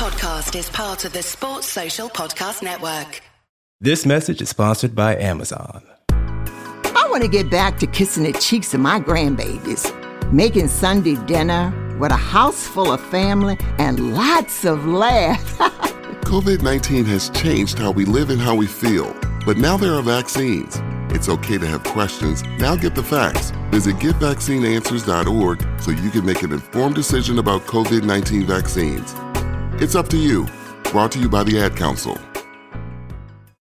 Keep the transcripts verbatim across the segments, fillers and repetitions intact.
podcast is part of the Sports Social Podcast Network. This message is sponsored by Amazon. I want to get back to kissing the cheeks of my grandbabies, making Sunday dinner with a house full of family and lots of laughs. covid nineteen has changed how we live and how we feel, but now there are vaccines. It's okay to have questions. Now get the facts. Visit get vaccine answers dot org so you can make an informed decision about covid nineteen vaccines. It's up to you. Brought to you by the Ad Council.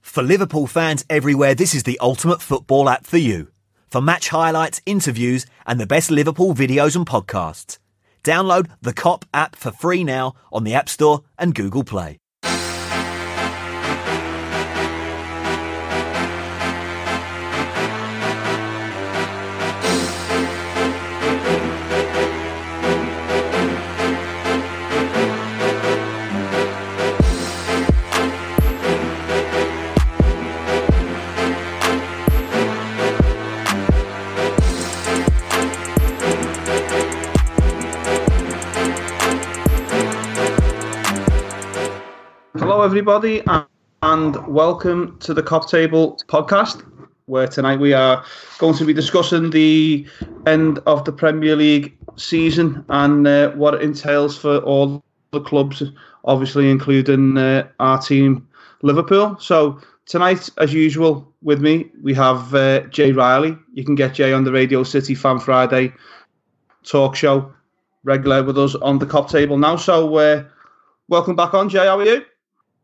For Liverpool fans everywhere, this is the ultimate football app for you. For match highlights, interviews and the best Liverpool videos and podcasts. Download the Cop app for free now on the App Store and Google Play. Everybody, and welcome to the Cop Table podcast, where tonight we are going to be discussing the end of the Premier League season and uh, what it entails for all the clubs, obviously including uh, our team, Liverpool. So tonight, as usual, with me, we have uh, Jay Riley. You can get Jay on the Radio City Fan Friday talk show, regular with us on the Cop Table now. So uh, welcome back on, Jay. How are you?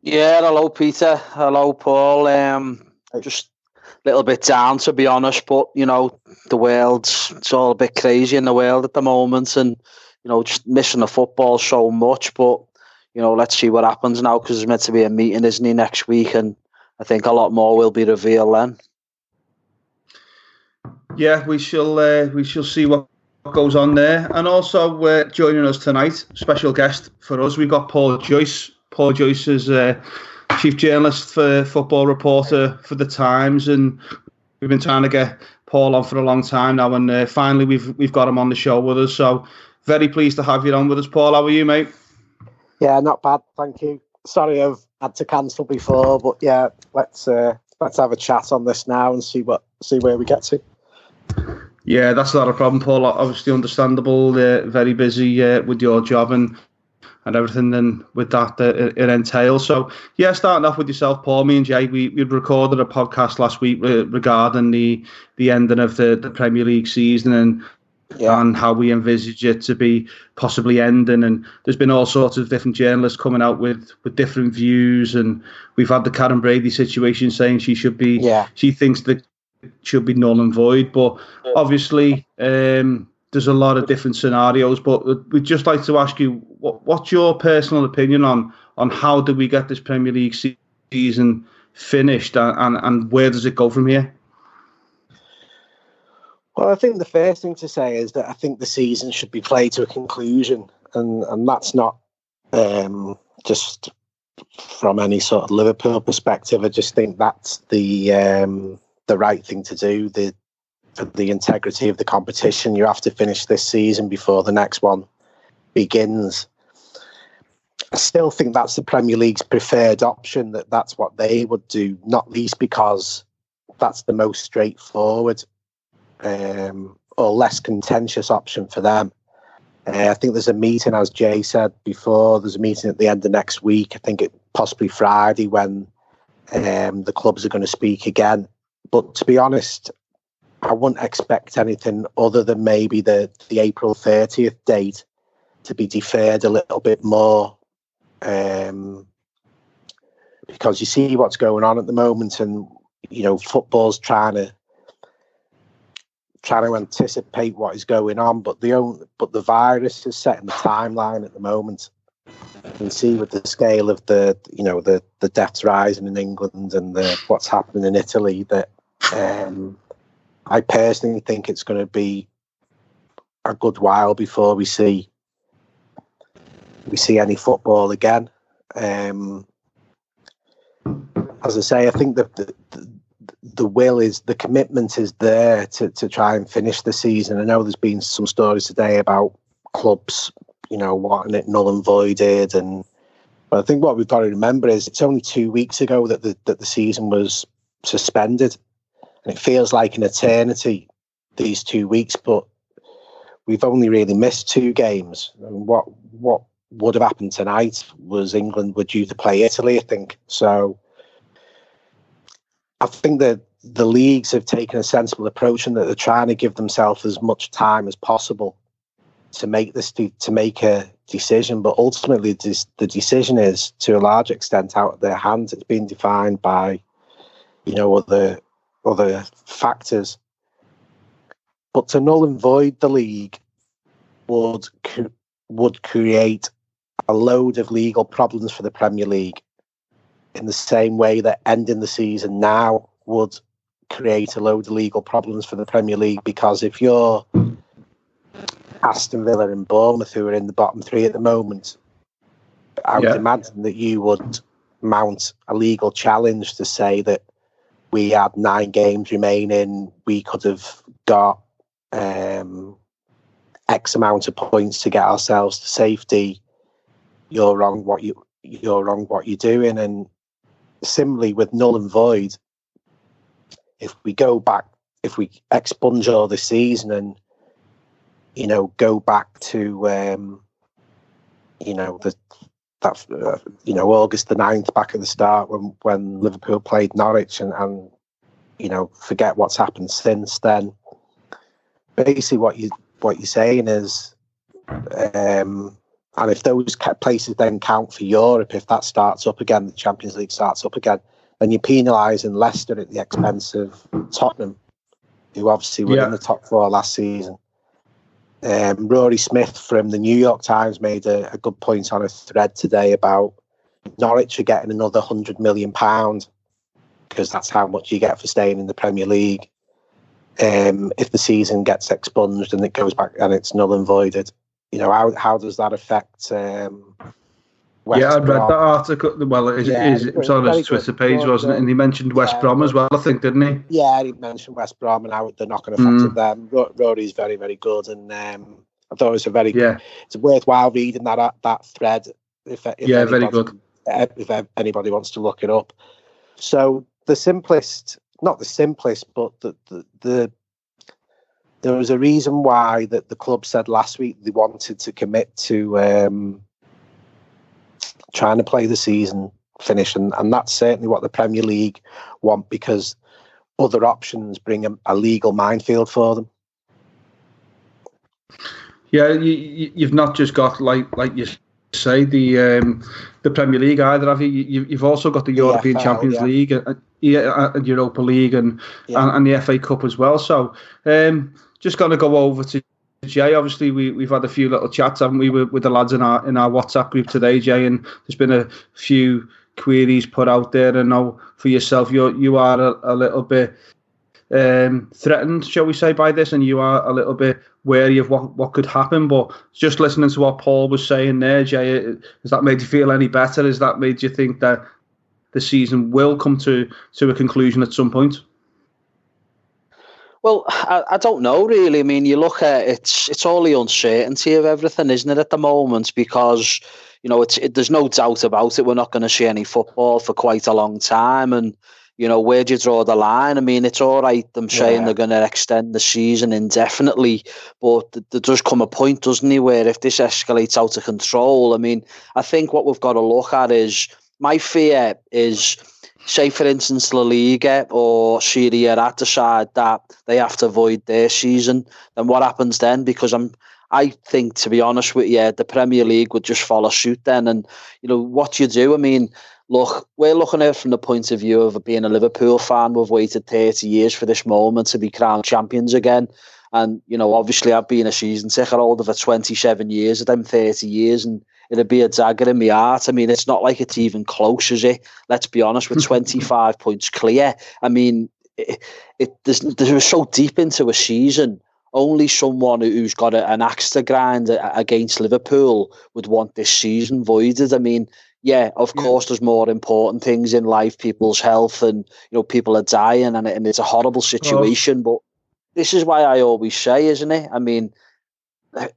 Yeah, hello Peter, hello Paul. Um, just a little bit down, to be honest, but you know, the world's it's all a bit crazy in the world at the moment, and you know, just missing the football so much. But you know, let's see what happens now, because there's meant to be a meeting, isn't he, next week, and I think a lot more will be revealed then. Yeah, we shall. Uh, we shall see what goes on there, and also uh, joining us tonight, special guest for us, we've got Paul Joyce. Paul Joyce is uh, chief journalist for football reporter for the Times, and we've been trying to get Paul on for a long time now, and uh, finally we've we've got him on the show with us. So very pleased to have you on with us, Paul. How are you, mate? Yeah, not bad, thank you. Sorry, I've had to cancel before, but yeah, let's uh, let's have a chat on this now and see what see where we get to. Yeah, that's not a problem, Paul. Obviously understandable. Uh, very busy uh, with your job and. and everything then with that uh, it entails. So, yeah, starting off with yourself, Paul, me and Jay, we we recorded a podcast last week re- regarding the the ending of the, the Premier League season and yeah. and how we envisage it to be possibly ending. And there's been all sorts of different journalists coming out with, with different views. And we've had the Karen Brady situation saying she should be, yeah. she thinks that it should be null and void. But obviously... Um, There's a lot of different scenarios, but we'd just like to ask you, what, what's your personal opinion on on how do we get this Premier League season finished, and, and, and where does it go from here? Well, I think the first thing to say is that I think the season should be played to a conclusion, and, and that's not um, just from any sort of Liverpool perspective. I just think that's the um, the right thing to do. The For the integrity of the competition, you have to finish this season before the next one begins. I still think that's the Premier League's preferred option, that that's what they would do, not least because that's the most straightforward um, or less contentious option for them. Uh, I think there's a meeting, as Jay said before, there's a meeting at the end of next week, I think it possibly Friday, when um, the clubs are going to speak again. But to be honest, I wouldn't expect anything other than maybe the, the April thirtieth date to be deferred a little bit more, um, because you see what's going on at the moment, and you know, football's trying to trying to anticipate what is going on, but the only, but the virus is setting the timeline at the moment, can see with the scale of the, you know, the, the deaths rising in England and the, what's happening in Italy, that um, I personally think it's going to be a good while before we see we see any football again. Um, as I say, I think that the, the, the will is, the commitment is there to, to try and finish the season. I know there's been some stories today about clubs, you know, wanting it null and voided, and but I think what we've got to remember is it's only two weeks ago that the that the season was suspended, and it feels like an eternity these two weeks, but we've only really missed two games. And what what would have happened tonight was England were due to play Italy, I think. So I think that the leagues have taken a sensible approach and that they're trying to give themselves as much time as possible to make this to, to make a decision. But ultimately, this, the decision is to a large extent out of their hands. It's been defined by, you know, other other factors. But to null and void the league would would create a load of legal problems for the Premier League, in the same way that ending the season now would create a load of legal problems for the Premier League. Because if you're Aston Villa and Bournemouth, who are in the bottom three at the moment, I would yeah. imagine that you would mount a legal challenge to say that we had nine games remaining, we could have got um, X amount of points to get ourselves to safety. You're wrong what you you're wrong what you're doing. And similarly with null and void, if we go back, if we expunge all the season and, you know, go back to, um, you know, the that uh, you know August the ninth back at the start when when Liverpool played Norwich, and, and you know, forget what's happened since then. Basically, what you what you're saying is, um, and if those places then count for Europe, if that starts up again, the Champions League starts up again, then you're penalising Leicester at the expense of Tottenham, who obviously were yeah. in the top four last season. Um, Rory Smith from the New York Times made a, a good point on a thread today about Norwich are getting another one hundred million pounds because that's how much you get for staying in the Premier League. Um, if the season gets expunged and it goes back and it's null and voided, you know, how how does that affect um, West Yeah, I read Brom? that article. Well, it, yeah, it, it was on his Twitter page, good. wasn't it? And he mentioned West yeah, Brom as well, I think, didn't he? Yeah, he mentioned West Brom and how they're not going to affect mm. them. Rory's very, very good, and um, I thought it was a very yeah. good, it's worthwhile reading that that thread. If, if yeah, very good. If anybody wants to look it up. So the simplest, not the simplest, but the the, the there was a reason why that the club said last week they wanted to commit to. Um, trying to play the season finish, and, and that's certainly what the Premier League want, because other options bring a, a legal minefield for them. Yeah, you, you've not just got, like like you say, the um, the Premier League either, have you? you you've also got the European F L, Champions yeah. League and, and Europa League and, yeah. and, and the F A Cup as well. So um, just going to go over to Jay. Obviously, we, we've had a few little chats, haven't we, with, with the lads in our in our WhatsApp group today, Jay, and there's been a few queries put out there. I know for yourself, you're, you are a, a little bit um, threatened, shall we say, by this, and you are a little bit wary of what, what could happen. But just listening to what Paul was saying there, Jay, has that made you feel any better? Has that made you think that the season will come to, to a conclusion at some point? Well, I, I don't know, really. I mean, you look at it's it's all the uncertainty of everything, isn't it, at the moment? Because, you know, it's, it, there's no doubt about it. We're not going to see any football for quite a long time. And, you know, where do you draw the line? I mean, it's all right them saying yeah. they're going to extend the season indefinitely. But th- there does come a point, doesn't there, where if this escalates out of control, I mean, I think what we've got to look at is, my fear is, say, for instance, La Liga or Serie A decide that they have to void their season, then what happens then? Because I'm, I think, to be honest with you, the Premier League would just follow suit then. And, you know, what you do, I mean, look, we're looking at it from the point of view of being a Liverpool fan. We've waited thirty years for this moment to be crowned champions again. And, you know, obviously I've been a season ticket holder for twenty-seven years of them thirty years, and it'd be a dagger in my heart. I mean, it's not like it's even close, is it? Let's be honest, we're twenty-five points clear. I mean, it, it there's, we're so deep into a season. Only someone who's got a, an axe to grind against Liverpool would want this season voided. I mean, yeah, of yeah. course, there's more important things in life, people's health, and you know, people are dying, and, and it's a horrible situation. Oh. But this is why I always say, isn't it? I mean,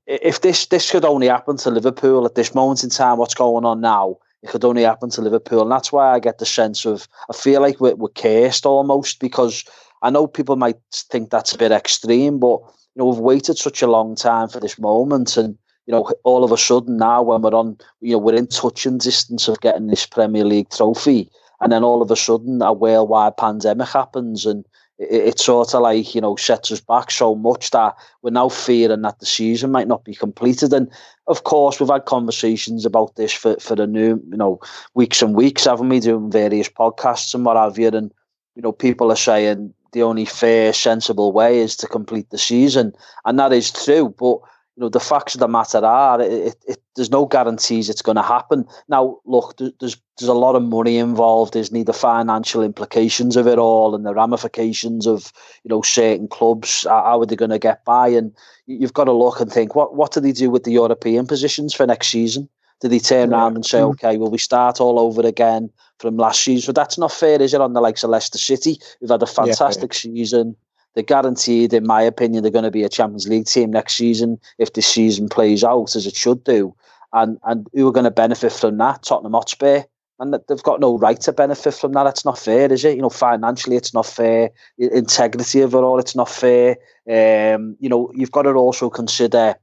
if this this could only happen to Liverpool at this moment in time, what's going on now? It could only happen to Liverpool, and that's why I get the sense of I feel like we're, we're cursed almost, because I know people might think that's a bit extreme, but you know, we've waited such a long time for this moment, and you know, all of a sudden now, when we're on, you know, we're in touching distance of getting this Premier League trophy, and then all of a sudden a worldwide pandemic happens, and it, it sort of like, you know, sets us back so much that we're now fearing that the season might not be completed. And of course, we've had conversations about this for for the new, you know, weeks and weeks, haven't we? Doing various podcasts and what have you, and you know, people are saying the only fair, sensible way is to complete the season, and that is true. But you know, the facts of the matter are, it, it, it, there's no guarantees it's going to happen. Now, look, there's there's a lot of money involved, isn't there? The financial implications of it all, and the ramifications of, you know, certain clubs. How are they going to get by? And you've got to look and think, what what do they do with the European positions for next season? Do they turn around and say, okay, will we start all over again from last season? But that's not fair, is it, on the likes of Leicester City, who've had a fantastic yeah, yeah. season. They're guaranteed, in my opinion, they're going to be a Champions League team next season if this season plays out as it should do. And and who are going to benefit from that? Tottenham Hotspur. And they've got no right to benefit from that. It's not fair, is it? You know, financially, it's not fair. Integrity of it all, it's not fair. Um, you know, you've got to also consider,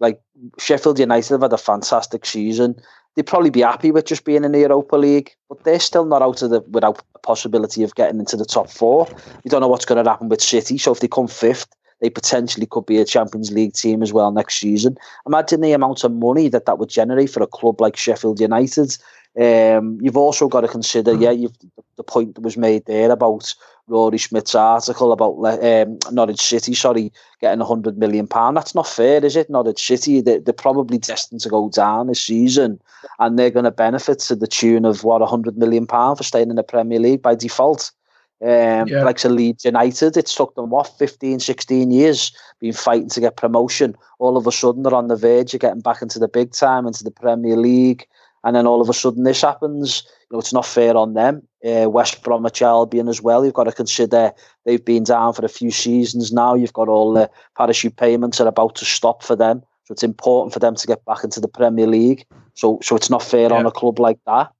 like, Sheffield United have had a fantastic season. They'd probably be happy with just being in the Europa League, but they're still not out of the without the possibility of getting into the top four. You don't know what's going to happen with City, so if they come fifth, they potentially could be a Champions League team as well next season. Imagine the amount of money that that would generate for a club like Sheffield United. Um, you've also got to consider, yeah, you've, the point that was made there about Rory Smith's article about um, Norwich City, sorry, getting one hundred million pounds. That's not fair, is it? Norwich City, they're, they're probably destined to go down this season, and they're going to benefit to the tune of, what, one hundred million pounds for staying in the Premier League by default. Um, yeah. Like to Leeds United, it's took them, what, fifteen, sixteen years been fighting to get promotion. All of a sudden, they're on the verge of getting back into the big time, into the Premier League. And then all of a sudden this happens. You know, it's not fair on them. Uh, West Bromwich Albion as well, you've got to consider they've been down for a few seasons now. You've got all the parachute payments are about to stop for them. So it's important for them to get back into the Premier League. So so it's not fair yeah. on a club like that.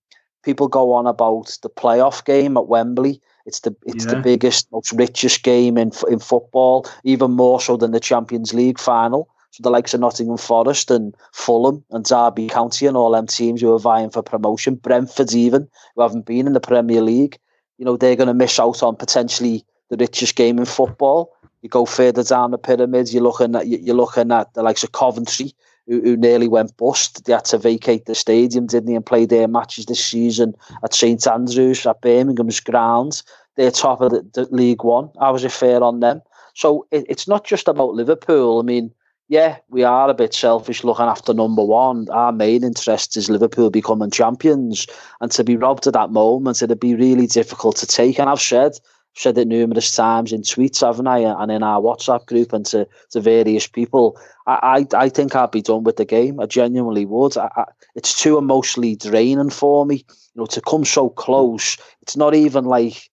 People go on about the playoff game at Wembley. It's the it's yeah. the biggest, most richest game in in football, even more so than the Champions League final. So the likes of Nottingham Forest and Fulham and Derby County and all them teams who are vying for promotion, Brentford even, who haven't been in the Premier League, you know, they're going to miss out on potentially the richest game in football. You go further down the pyramid, you're looking at, you're looking at the likes of Coventry, who, who nearly went bust. They had to vacate the stadium, didn't they, and play their matches this season at St Andrews, at Birmingham's grounds. They're top of the, the League One. How is it fair on them? So it, it's not just about Liverpool. I mean, yeah, we are a bit selfish looking after number one. Our main interest is Liverpool becoming champions. And to be robbed of that moment, it'd be really difficult to take. And I've said said it numerous times in tweets, haven't I? And in our WhatsApp group and to, to various people. I, I I think I'd be done with the game. I genuinely would. I, I, it's too emotionally draining for me. You know, to come so close, it's not even like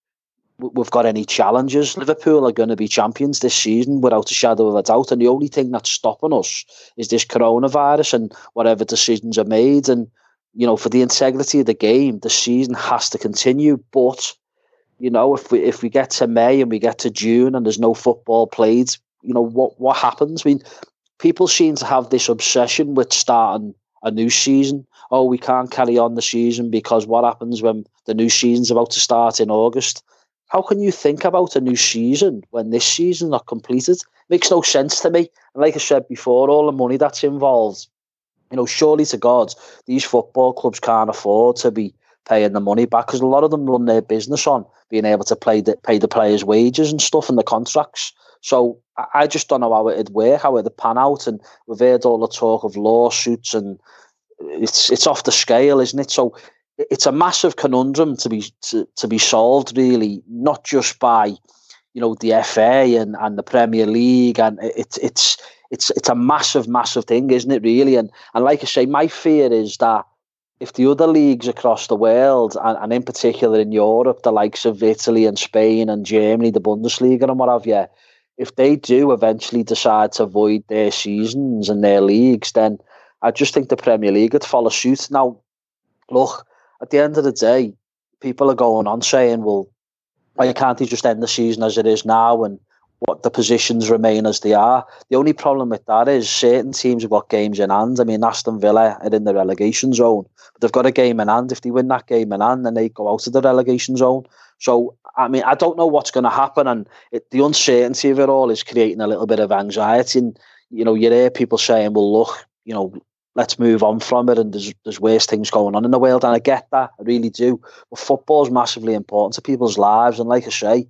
we've got any challenges. Liverpool are going to be champions this season without a shadow of a doubt, and the only thing that's stopping us is this coronavirus and whatever decisions are made. And you know, for the integrity of the game, the season has to continue. But you know, if we if we get to May and we get to June and there's no football played, you know, what what happens? I mean, people seem to have this obsession with starting a new season. Oh, we can't carry on the season because what happens when the new season's about to start in August? How can you think about a new season when this season's not completed? Makes no sense to me. And like I said before, all the money that's involved, you know, surely to God, these football clubs can't afford to be paying the money back, because a lot of them run their business on being able to play the, pay the players' wages and stuff and the contracts. So I just don't know how it'd work, how it'd pan out. And we've heard all the talk of lawsuits and it's it's off the scale, isn't it? So it's a massive conundrum to be to, to be solved, really, not just by, you know, the F A and, and the Premier League, and it's it's it's it's a massive massive thing, isn't it? Really, and and like I say, my fear is that if the other leagues across the world, and, and in particular in Europe, the likes of Italy and Spain and Germany, the Bundesliga and what have you, if they do eventually decide to void their seasons and their leagues, then I just think the Premier League would follow suit. Now, look, at the end of the day, people are going on saying, well, why can't he just end the season as it is now and what the positions remain as they are? The only problem with that is certain teams have got games in hand. I mean, Aston Villa are in the relegation zone, but they've got a game in hand. If they win that game in hand, then they go out of the relegation zone. So, I mean, I don't know what's going to happen, and it, the uncertainty of it all is creating a little bit of anxiety. And, you know, you hear people saying, well, look, you know, let's move on from it, and there's, there's worse things going on in the world, and I get that, I really do. But football's massively important to people's lives, and like I say,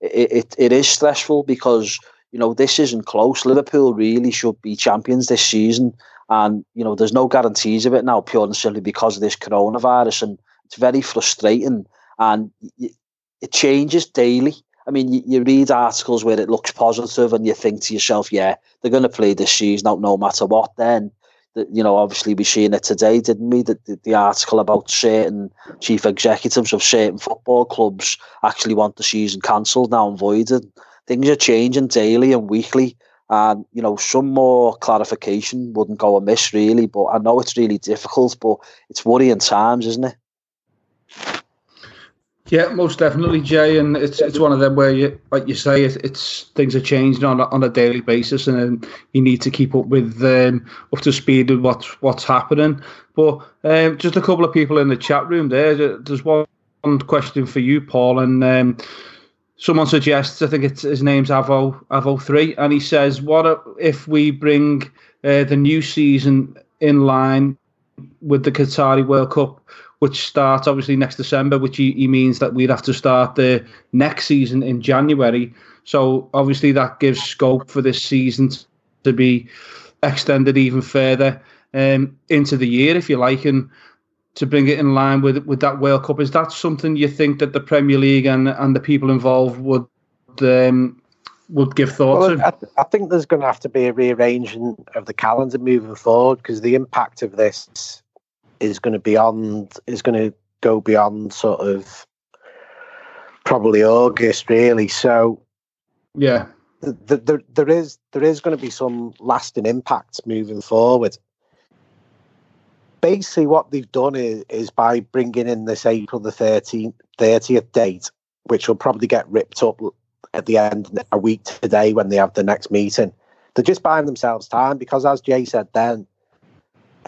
It, it it is stressful because, you know, this isn't close. Liverpool really should be champions this season, and, you know, there's no guarantees of it now, pure and simply because of this coronavirus, and it's very frustrating, and it changes daily. I mean, you, you read articles where it looks positive and you think to yourself, yeah, they're going to play this season out no matter what. Then, you know, obviously we've seen it today, didn't we? The, the, the article about certain chief executives of certain football clubs actually want the season cancelled now and voided. Things are changing daily and weekly, and, you know, some more clarification wouldn't go amiss, really. But I know it's really difficult, but it's worrying times, isn't it? Yeah, most definitely, Jay. And it's it's one of them where, you, like you say, it's, it's things are changing on a, on a daily basis, and um, you need to keep up with um, up to speed with what's what's happening. But um, just a couple of people in the chat room there. There's one question for you, Paul, and um, someone suggests, I think it's his name's Avo Avo three, and he says, "What if we bring uh, the new season in line with the Qatari World Cup?" which starts obviously next December, which he, he means that we'd have to start the next season in January. So obviously that gives scope for this season to be extended even further um, into the year, if you like, and to bring it in line with with that World Cup. Is that something you think that the Premier League and, and the people involved would um, would give thought well, to? I, th- I think there's going to have to be a rearranging of the calendar moving forward, because the impact of this is going to beyond is going to go beyond sort of probably August, really. So yeah, the, the, the, there is there is going to be some lasting impacts moving forward. Basically, what they've done is, is by bringing in this April the thirteenth thirtieth date, which will probably get ripped up at the end a week today when they have the next meeting. They're just buying themselves time because, as Jay said, then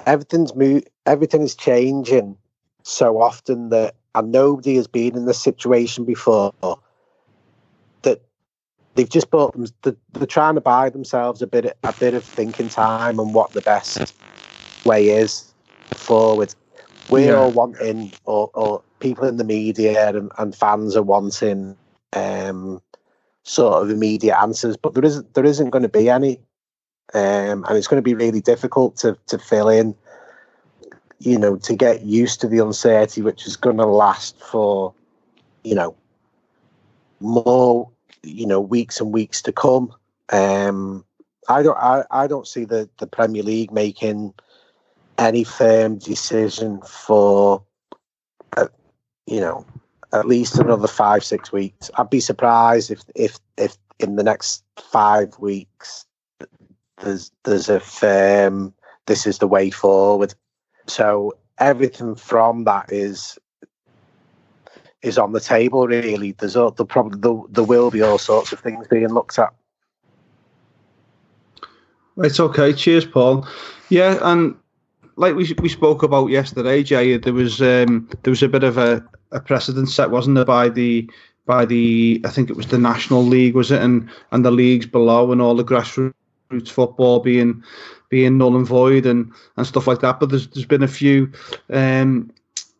everything's moved. Everything is changing so often that, and nobody has been in this situation before, that they've just bought them. They're trying to buy themselves a bit, a bit of thinking time and what the best way is forward. We're yeah. all wanting, or, or people in the media and, and fans are wanting um, sort of immediate answers, but there isn't there isn't going to be any, um, and it's going to be really difficult to to fill in. You know, to get used to the uncertainty, which is going to last for, you know, more, you know, weeks and weeks to come. Um, I don't, I, I don't see the, the Premier League making any firm decision for, uh, you know, at least another five, six weeks. I'd be surprised if, if, if in the next five weeks there's there's a firm. This is the way forward. So everything from that is is on the table, really. There's all, the problem, the, there will be all sorts of things being looked at. It's okay. Cheers, Paul. Yeah, and like we we spoke about yesterday, Jay, there was um, there was a bit of a, a precedent set, wasn't there, by the by the I think it was the National League, was it, and and the leagues below, and all the grassroots football being being null and void and, and stuff like that. But there's there's been a few um,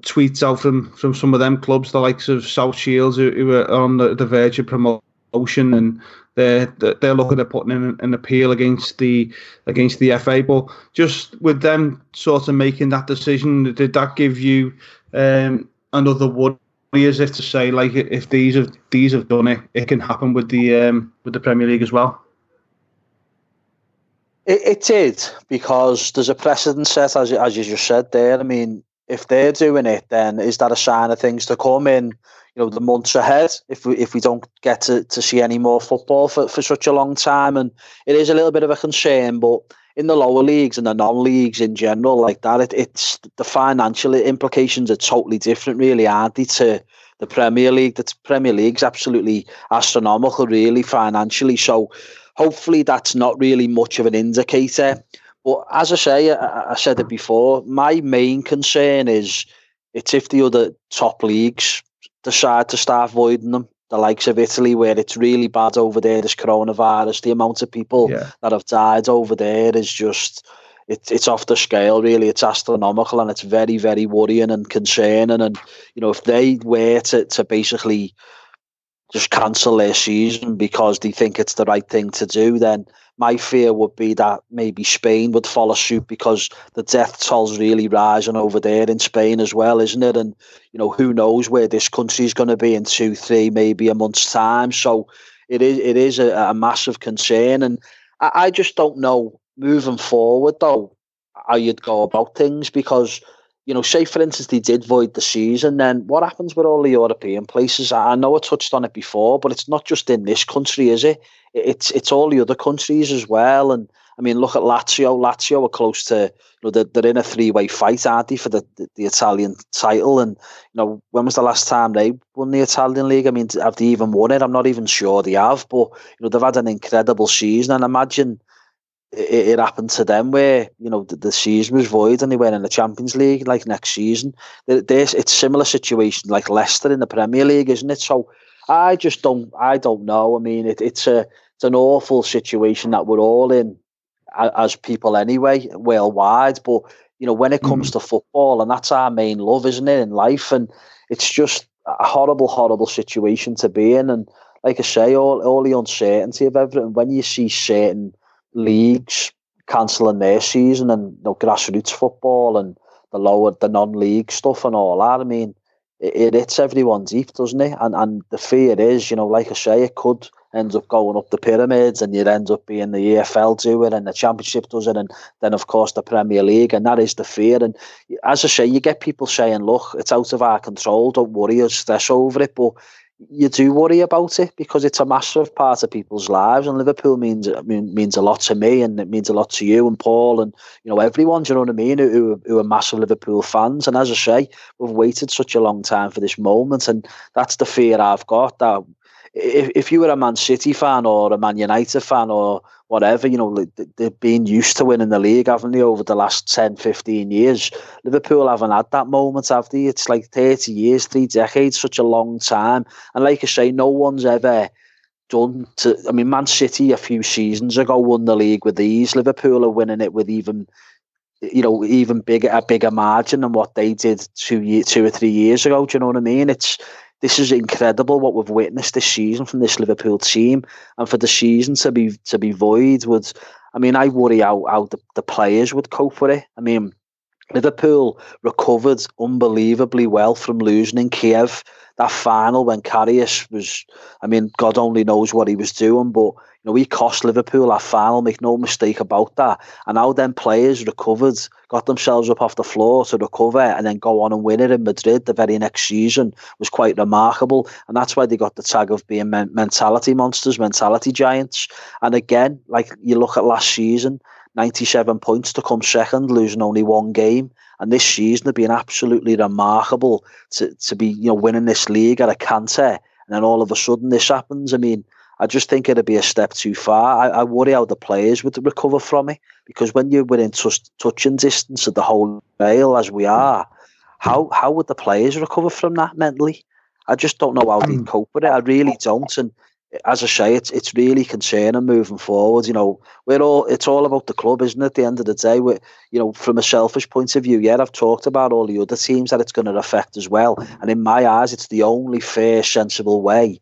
tweets out from, from some of them clubs, the likes of South Shields, who, who are on the, the verge of promotion, and they're they're looking at putting in an appeal against the against the F A. But just with them sort of making that decision, did that give you um, another worry, as if to say, like, if these have these have done it, it can happen with the um, with the Premier League as well? It, it did, because there's a precedent set, as as you just said there. I mean, if they're doing it, then is that a sign of things to come in, you know, the months ahead, if we if we don't get to, to see any more football for, for such a long time? And it is a little bit of a concern, but in the lower leagues and the non-leagues in general, like that, it, it's the financial implications are totally different, really, aren't they, to the Premier League? The Premier League's absolutely astronomical, really, financially. So hopefully that's not really much of an indicator. But as I say, I, I said it before, my main concern is it's if the other top leagues decide to start voiding them, the likes of Italy, where it's really bad over there, this coronavirus. The amount of people yeah. that have died over there is just, it, it's off the scale, really. It's astronomical, and it's very, very worrying and concerning. And, you know, if they were to, to basically just cancel their season because they think it's the right thing to do, then my fear would be that maybe Spain would follow suit, because the death toll's really rising over there in Spain as well, isn't it? And, you know, who knows where this country's going to be in two, three, maybe a month's time. So it is it is a, a massive concern. And I, I just don't know, moving forward, though, how you'd go about things, because, you know, say, for instance, they did void the season, then what happens with all the European places? I know I touched on it before, but it's not just in this country, is it? It's it's all the other countries as well. And, I mean, look at Lazio. Lazio are close to, you know, they're, they're in a three-way fight, aren't they, for the, the, the Italian title? And, you know, when was the last time they won the Italian league? I mean, have they even won it? I'm not even sure they have, but, you know, they've had an incredible season. And imagine It, it happened to them where, you know, the, the season was void and they were in the Champions League, like, next season. There, there's it's similar situation like Leicester in the Premier League, isn't it? So I just don't, I don't know. I mean, it, it's a it's an awful situation that we're all in as people anyway, worldwide. But, you know, when it comes mm. to football, and that's our main love, isn't it, in life? And it's just a horrible, horrible situation to be in. And like I say, all all the uncertainty of everything, when you see certain leagues cancelling their season, and, you know, grassroots football and the lower, the non-league stuff and all that, I mean, it, it hits everyone deep, doesn't it? And and the fear is, you know, like I say, it could end up going up the pyramids, and you'd end up being the E F L do it, and the Championship does it, and then, of course, the Premier League, and that is the fear. And as I say, you get people saying, look, it's out of our control, don't worry or stress over it, but you do worry about it, because it's a massive part of people's lives, and Liverpool means means a lot to me, and it means a lot to you and Paul, and, you know, everyone, do you know what I mean, who, who are massive Liverpool fans. And as I say, we've waited such a long time for this moment, and that's the fear I've got, that if, if you were a Man City fan or a Man United fan or whatever, you know, they've been used to winning the league, haven't they, over the last ten, fifteen years. Liverpool haven't had that moment, have they? It's like thirty years, three decades, such a long time. And like I say, no one's ever done to, I mean, Man City a few seasons ago won the league with ease. Liverpool are winning it with even, you know, even bigger, a bigger margin than what they did two, year, two or three years ago. Do you know what I mean? It's, this is incredible what we've witnessed this season from this Liverpool team, and for the season to be to be void would, I mean, I worry how, how the, the players would cope with it. I mean, Liverpool recovered unbelievably well from losing in Kiev, that final when Karius was, I mean, God only knows what he was doing, but, you know, he cost Liverpool that final, make no mistake about that. And how then players recovered, got themselves up off the floor to recover, and then go on and win it in Madrid the very next season was quite remarkable. And that's why they got the tag of being men- mentality monsters, mentality giants. And again, like, you look at last season, ninety-seven points to come second, losing only one game. And this season has been absolutely remarkable to, to be, you know, winning this league at a canter, and then all of a sudden this happens. I mean, I just think it'd be a step too far. I, I worry how the players would recover from it, because when you're within t- touching distance of the whole rail as we are, how how would the players recover from that mentally? I just don't know how they'd cope with it. I really don't. And as I say, it's it's really concerning moving forward. You know, we're all it's all about the club, isn't it? At the end of the day, we, you know, from a selfish point of view, yeah, I've talked about all the other teams that it's going to affect as well. And in my eyes, it's the only fair, sensible way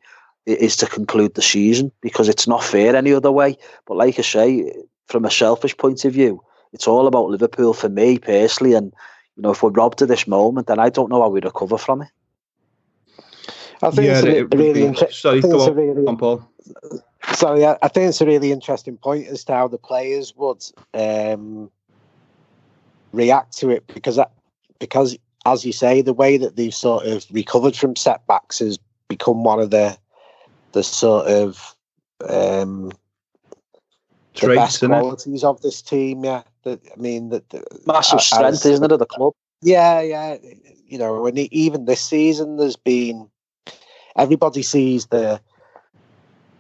is to conclude the season, because it's not fair any other way. But like I say, from a selfish point of view, it's all about Liverpool for me personally. And you know, if we're robbed of this moment, then I don't know how we recover from it. I think yeah, it's a it really interesting. Sorry, go on, really, on, Paul. Sorry, I, I think it's a really interesting point as to how the players would um, react to it, because that, because as you say, the way that they've sort of recovered from setbacks has become one of the the sort of um, traits, the best qualities it? of this team. Yeah, that, I mean, that massive as, strength, isn't it, of the club? Yeah, yeah. You know, and even this season, there's been. Everybody sees the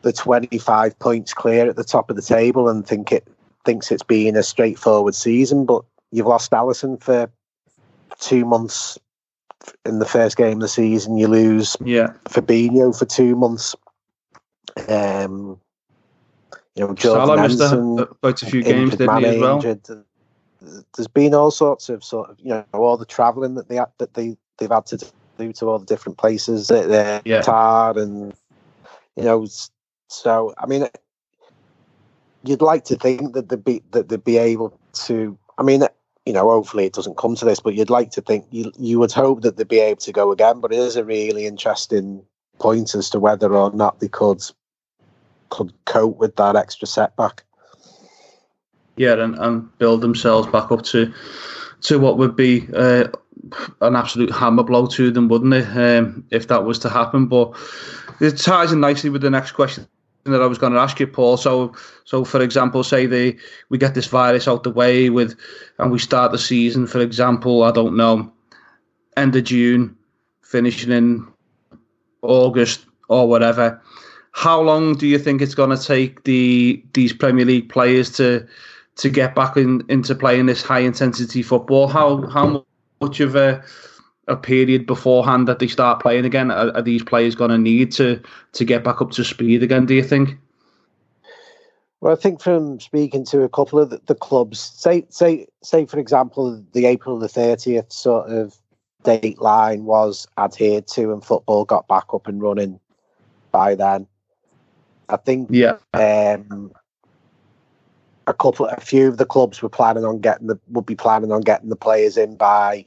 the twenty-five points clear at the top of the table and think it thinks it's been a straightforward season, but you've lost Alisson for two months in the first game of the season. You lose yeah. Fabinho for two months. Um, you know, Salah missed quite a few games, didn't he, as well? There's been all sorts of sort of you know all the travelling that they that they they've had to do. to all the different places that they're yeah. tired, and you know, so I mean, you'd like to think that they'd be that they'd be able to. I mean, you know, hopefully it doesn't come to this, but you'd like to think you you would hope that they'd be able to go again. But it is a really interesting point as to whether or not they could could cope with that extra setback. Yeah, and, and build themselves back up to to what would be. Uh, an absolute hammer blow to them, wouldn't it, um, if that was to happen? But it ties in nicely with the next question that I was going to ask you, Paul. So, so for example, say they, we get this virus out the way with, and we start the season, for example, I don't know, end of June, finishing in August or whatever. How long do you think it's going to take the these Premier League players to to get back in, into playing this high intensity football? How how much much of a, a period beforehand that they start playing again are, are these players going to need to to get back up to speed again, do you think? Well, I think from speaking to a couple of the, the clubs, say say say for example the April the thirtieth sort of date line was adhered to and football got back up and running by then, I think yeah um A couple, a few of the clubs were planning on getting the would be planning on getting the players in by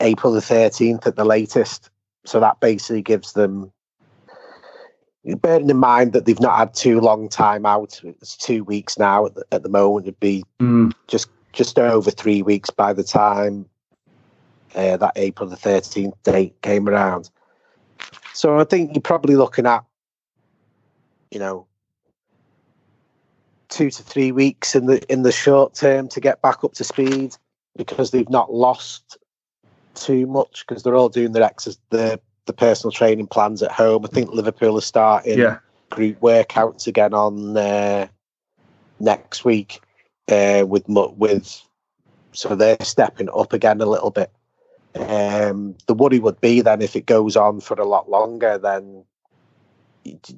April the thirteenth at the latest. So that basically gives them, bearing in mind that they've not had too long time out. It's two weeks now at the, at the moment. It'd be mm. just just over three weeks by the time uh, that April the thirteenth date came around. So I think you're probably looking at, you know. two to three weeks in the in the short term to get back up to speed, because they've not lost too much, because they're all doing their ex- the, the personal training plans at home. I think Liverpool are starting yeah. group workouts again on uh, next week uh, with with so they're stepping up again a little bit. Um, the worry would be then if it goes on for a lot longer, then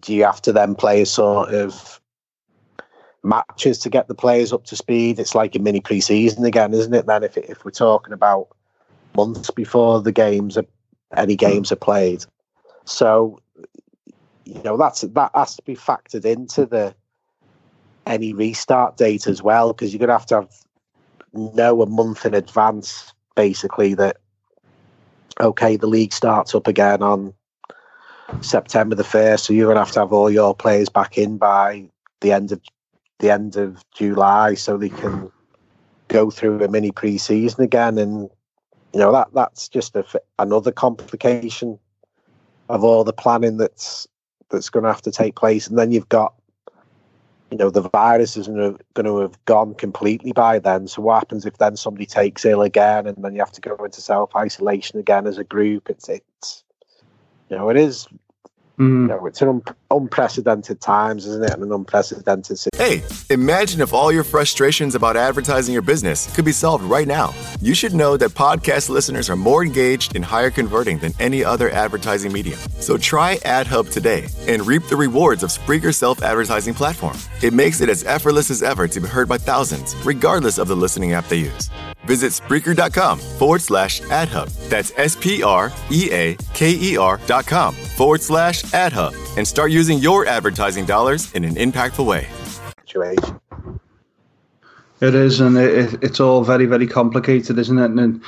do you have to then play a sort of matches to get the players up to speed? It's like a mini pre-season again, isn't it? Then if it, if we're talking about months before the games, are, any games are played, so you know that's that has to be factored into the any restart date as well, because you're going to have to have know a month in advance basically that okay, the league starts up again on September the first, so you're going to have to have all your players back in by the end of. the end of July, so they can go through a mini pre-season again. And you know that that's just a, another complication of all the planning that's that's going to have to take place. And then you've got, you know, the virus isn't going to have gone completely by then, so what happens if then somebody takes ill again and then you have to go into self-isolation again as a group? It's it's you know, it is Mm. No, it's an un- unprecedented times, isn't it? And an unprecedented situation. Hey, imagine if all your frustrations about advertising your business could be solved right now. You should know that podcast listeners are more engaged and higher converting than any other advertising medium. So try AdHub today and reap the rewards of Spreaker's self-advertising platform. It makes it as effortless as ever to be heard by thousands, regardless of the listening app they use. Visit Spreaker.com forward slash AdHub. That's S-P-R-E-A-K-E-R dot com forward slash AdHub and start using your advertising dollars in an impactful way. It is, and it, it's all very, very complicated, isn't it? And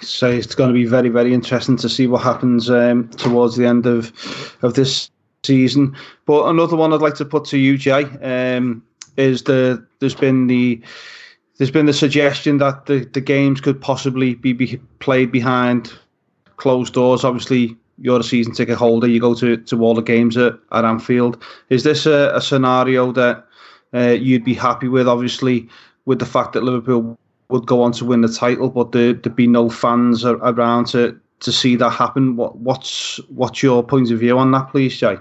so it's going to be very, very interesting to see what happens um, towards the end of, of this season. But another one I'd like to put to you, Jay, um, is the there's been the there's been the suggestion that the, the games could possibly be, be played behind closed doors. Obviously, you're a season ticket holder; you go to to all the games at, at Anfield. Is this a, a scenario that uh, you'd be happy with? Obviously, with the fact that Liverpool would go on to win the title, but there, there'd be no fans around to, to see that happen. What what's what's your point of view on that, please, Jay?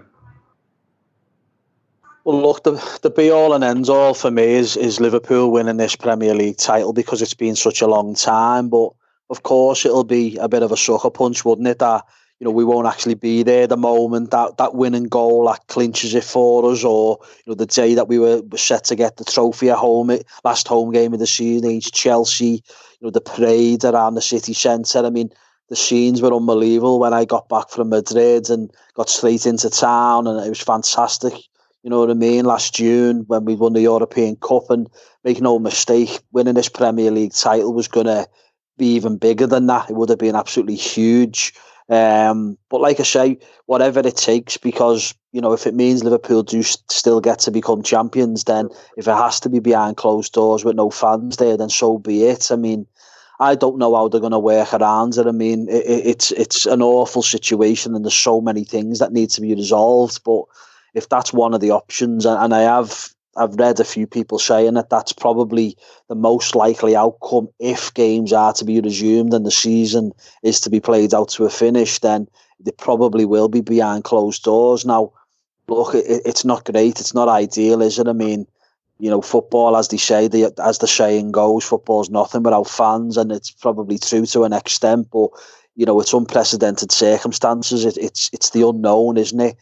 Well, look, the, the be-all and end-all for me is is Liverpool winning this Premier League title, because it's been such a long time. But, of course, it'll be a bit of a sucker punch, wouldn't it, that you know we won't actually be there the moment that, that winning goal that clinches it for us, or you know the day that we were set to get the trophy at home, last home game of the season against Chelsea, you know the parade around the city centre. I mean, the scenes were unbelievable when I got back from Madrid and got straight into town, and it was fantastic. You know what I mean? Last June, when we won the European Cup, and make no mistake, winning this Premier League title was going to be even bigger than that. It would have been absolutely huge. Um, but like I say, whatever it takes, because, you know, if it means Liverpool do st- still get to become champions, then if it has to be behind closed doors with no fans there, then so be it. I mean, I don't know how they're going to work around it. I mean, it, it, it's it's an awful situation, and there's so many things that need to be resolved, but if that's one of the options, and I have I've read a few people saying that that's probably the most likely outcome if games are to be resumed and the season is to be played out to a finish, then they probably will be behind closed doors. Now, look, it, it's not great. It's not ideal, is it? I mean, you know, football, as they say, the, as the saying goes, football's nothing without fans, and it's probably true to an extent, but you know, it's unprecedented circumstances. It, it's it's the unknown, isn't it?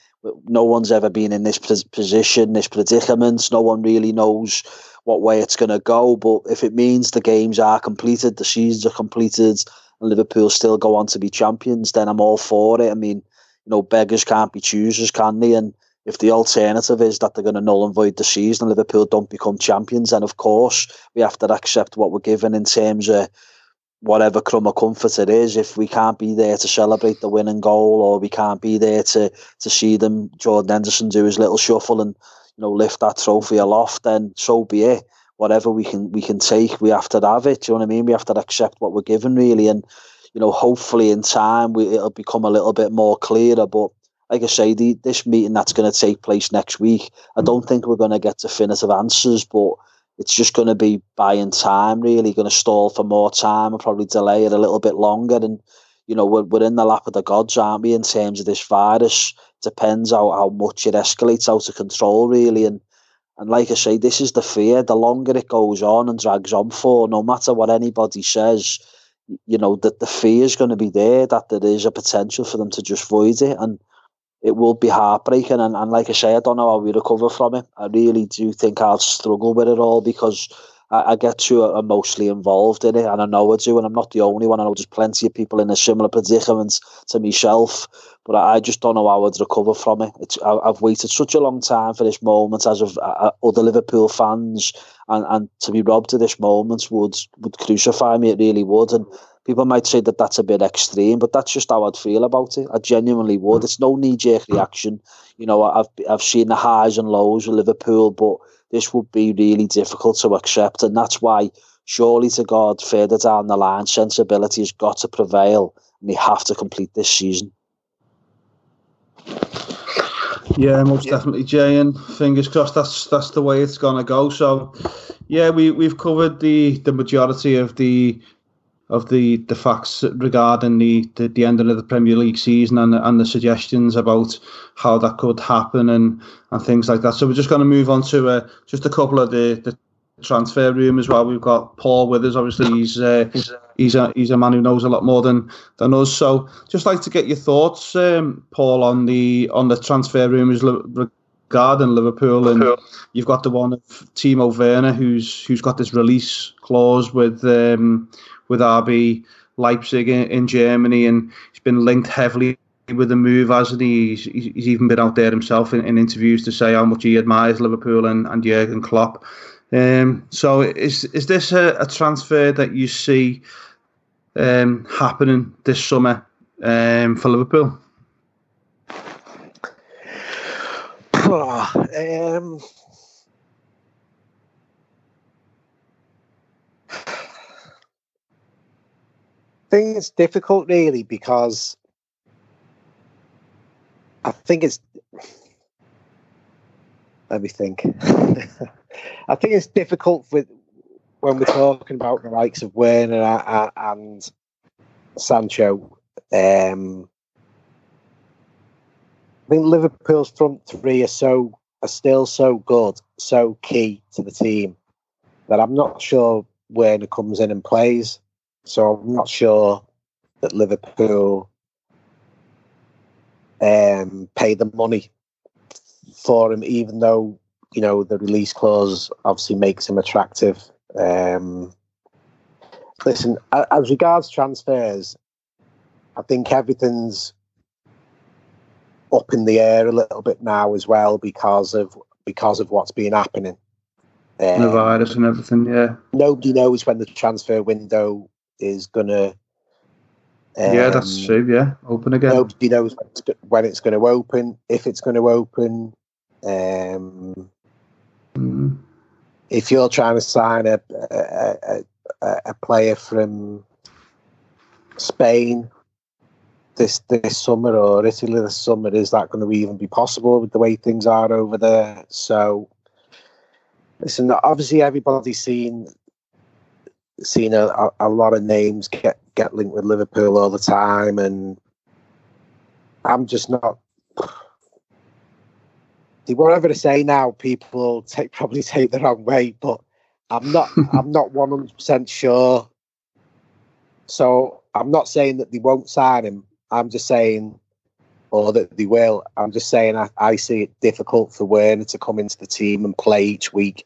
No one's ever been in this position, this predicament. No one really knows what way it's going to go. But if it means the games are completed, the seasons are completed, and Liverpool still go on to be champions, then I'm all for it. I mean, you know, beggars can't be choosers, can they? And if the alternative is that they're going to null and void the season and Liverpool don't become champions, then of course we have to accept what we're given in terms of whatever crumb of comfort it is. If we can't be there to celebrate the winning goal, or we can't be there to to see them, Jordan Henderson, do his little shuffle and you know lift that trophy aloft, then so be it. Whatever we can we can take, we have to have it. Do you know what I mean? We have to accept what we're given, really, and you know hopefully in time we, it'll become a little bit more clearer. But like I say, the, this meeting that's going to take place next week, I don't think we're going to get definitive answers, but it's just going to be buying time, really, going to stall for more time and probably delay it a little bit longer. And, you know, we're, we're in the lap of the gods, aren't we, in terms of this virus. Depends how, how much it escalates out of control, really. And, and like I say, this is the fear. The longer it goes on and drags on for, no matter what anybody says, you know, that the fear is going to be there, that there is a potential for them to just void it. And it will be heartbreaking, and, and like I say, I don't know how we recover from it. I really do think I'll struggle with it all, because I, I get you are mostly involved in it, and I know I do, and I'm not the only one. I know there's plenty of people in a similar predicament to myself, but I, I just don't know how I'd recover from it. It's, I, I've waited such a long time for this moment, as of uh, other Liverpool fans, and, and to be robbed of this moment would, would crucify me. It really would, and people might say that that's a bit extreme, but that's just how I'd feel about it. I genuinely would. It's no knee-jerk reaction. You know, I've I've seen the highs and lows of Liverpool, but this would be really difficult to accept, and that's why, surely to God, further down the line, sensibility has got to prevail, and they have to complete this season. Yeah, most yeah. definitely, Jay, and fingers crossed that's that's the way it's gonna go. So, yeah, we we've covered the the majority of the. of the, the facts regarding the, the, the ending of the Premier League season and and the suggestions about how that could happen and, and things like that. So we're just going to move on to uh, just a couple of the, the transfer rumours. Well, we've got Paul with us. Obviously, he's uh, he's a he's a man who knows a lot more than, than us. So just like to get your thoughts, um, Paul, on the on the transfer rumours regarding Liverpool. Liverpool. And you've got the one of Timo Werner, who's who's got this release clause with. Um, with R B Leipzig in, in Germany, and he's been linked heavily with the move, hasn't he? He's, he's even been out there himself in, in interviews to say how much he admires Liverpool and, and Jürgen Klopp. Um, so is is this a, a transfer that you see um, happening this summer um, for Liverpool? Oh, um... I think it's difficult, really, because I think it's. Let me think. I think it's difficult with when we're talking about the likes of Werner and, and Sancho. Um, I think Liverpool's front three are so are still so good, so key to the team that I'm not sure Werner comes in and plays. So I'm not sure that Liverpool um, pay the money for him, even though, you know, the release clause obviously makes him attractive. Um, listen, as regards transfers, I think everything's up in the air a little bit now as well because of because of what's been happening. Um, the virus and everything, yeah. Nobody knows when the transfer window is gonna um, yeah that's true yeah open again. Nobody knows when it's going to open, if it's going to open. um, mm. If you're trying to sign a a, a a player from Spain this this summer or Italy this summer, is that going to even be possible with the way things are over there? So listen, obviously everybody's seen Seen a, a lot of names get, get linked with Liverpool all the time, and I'm just not. Whatever I say now, people take probably take the wrong way, but I'm not. I'm not one hundred percent sure. So I'm not saying that they won't sign him. I'm just saying, or that they will. I'm just saying I, I see it difficult for Werner to come into the team and play each week.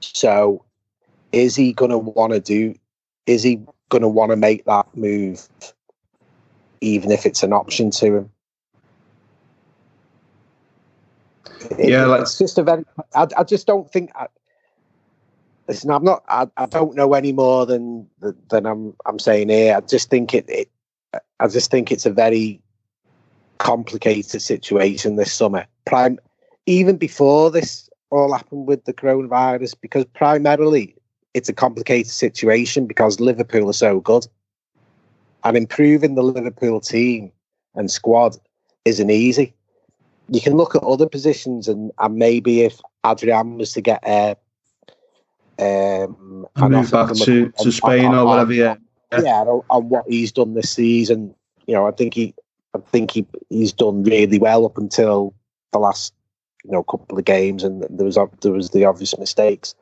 So. Is he going to want to do, is he going to want to make that move, even if it's an option to him? It, yeah, like, it's just a very, I, I just don't think, I, listen, I'm not, I, I don't know any more than, than I'm, I'm saying here. I just think it, it, I just think it's a very complicated situation this summer. Prime, even before this all happened with the coronavirus, because primarily, it's a complicated situation because Liverpool are so good, and improving the Liverpool team and squad isn't easy. You can look at other positions, and, and maybe if Adrian was to get uh, um, a move back to, to Spain on, or whatever, on, yeah, yeah, yeah on, on what he's done this season, you know, I think he, I think he, he's done really well up until the last, you know, couple of games, and there was there was the obvious mistakes.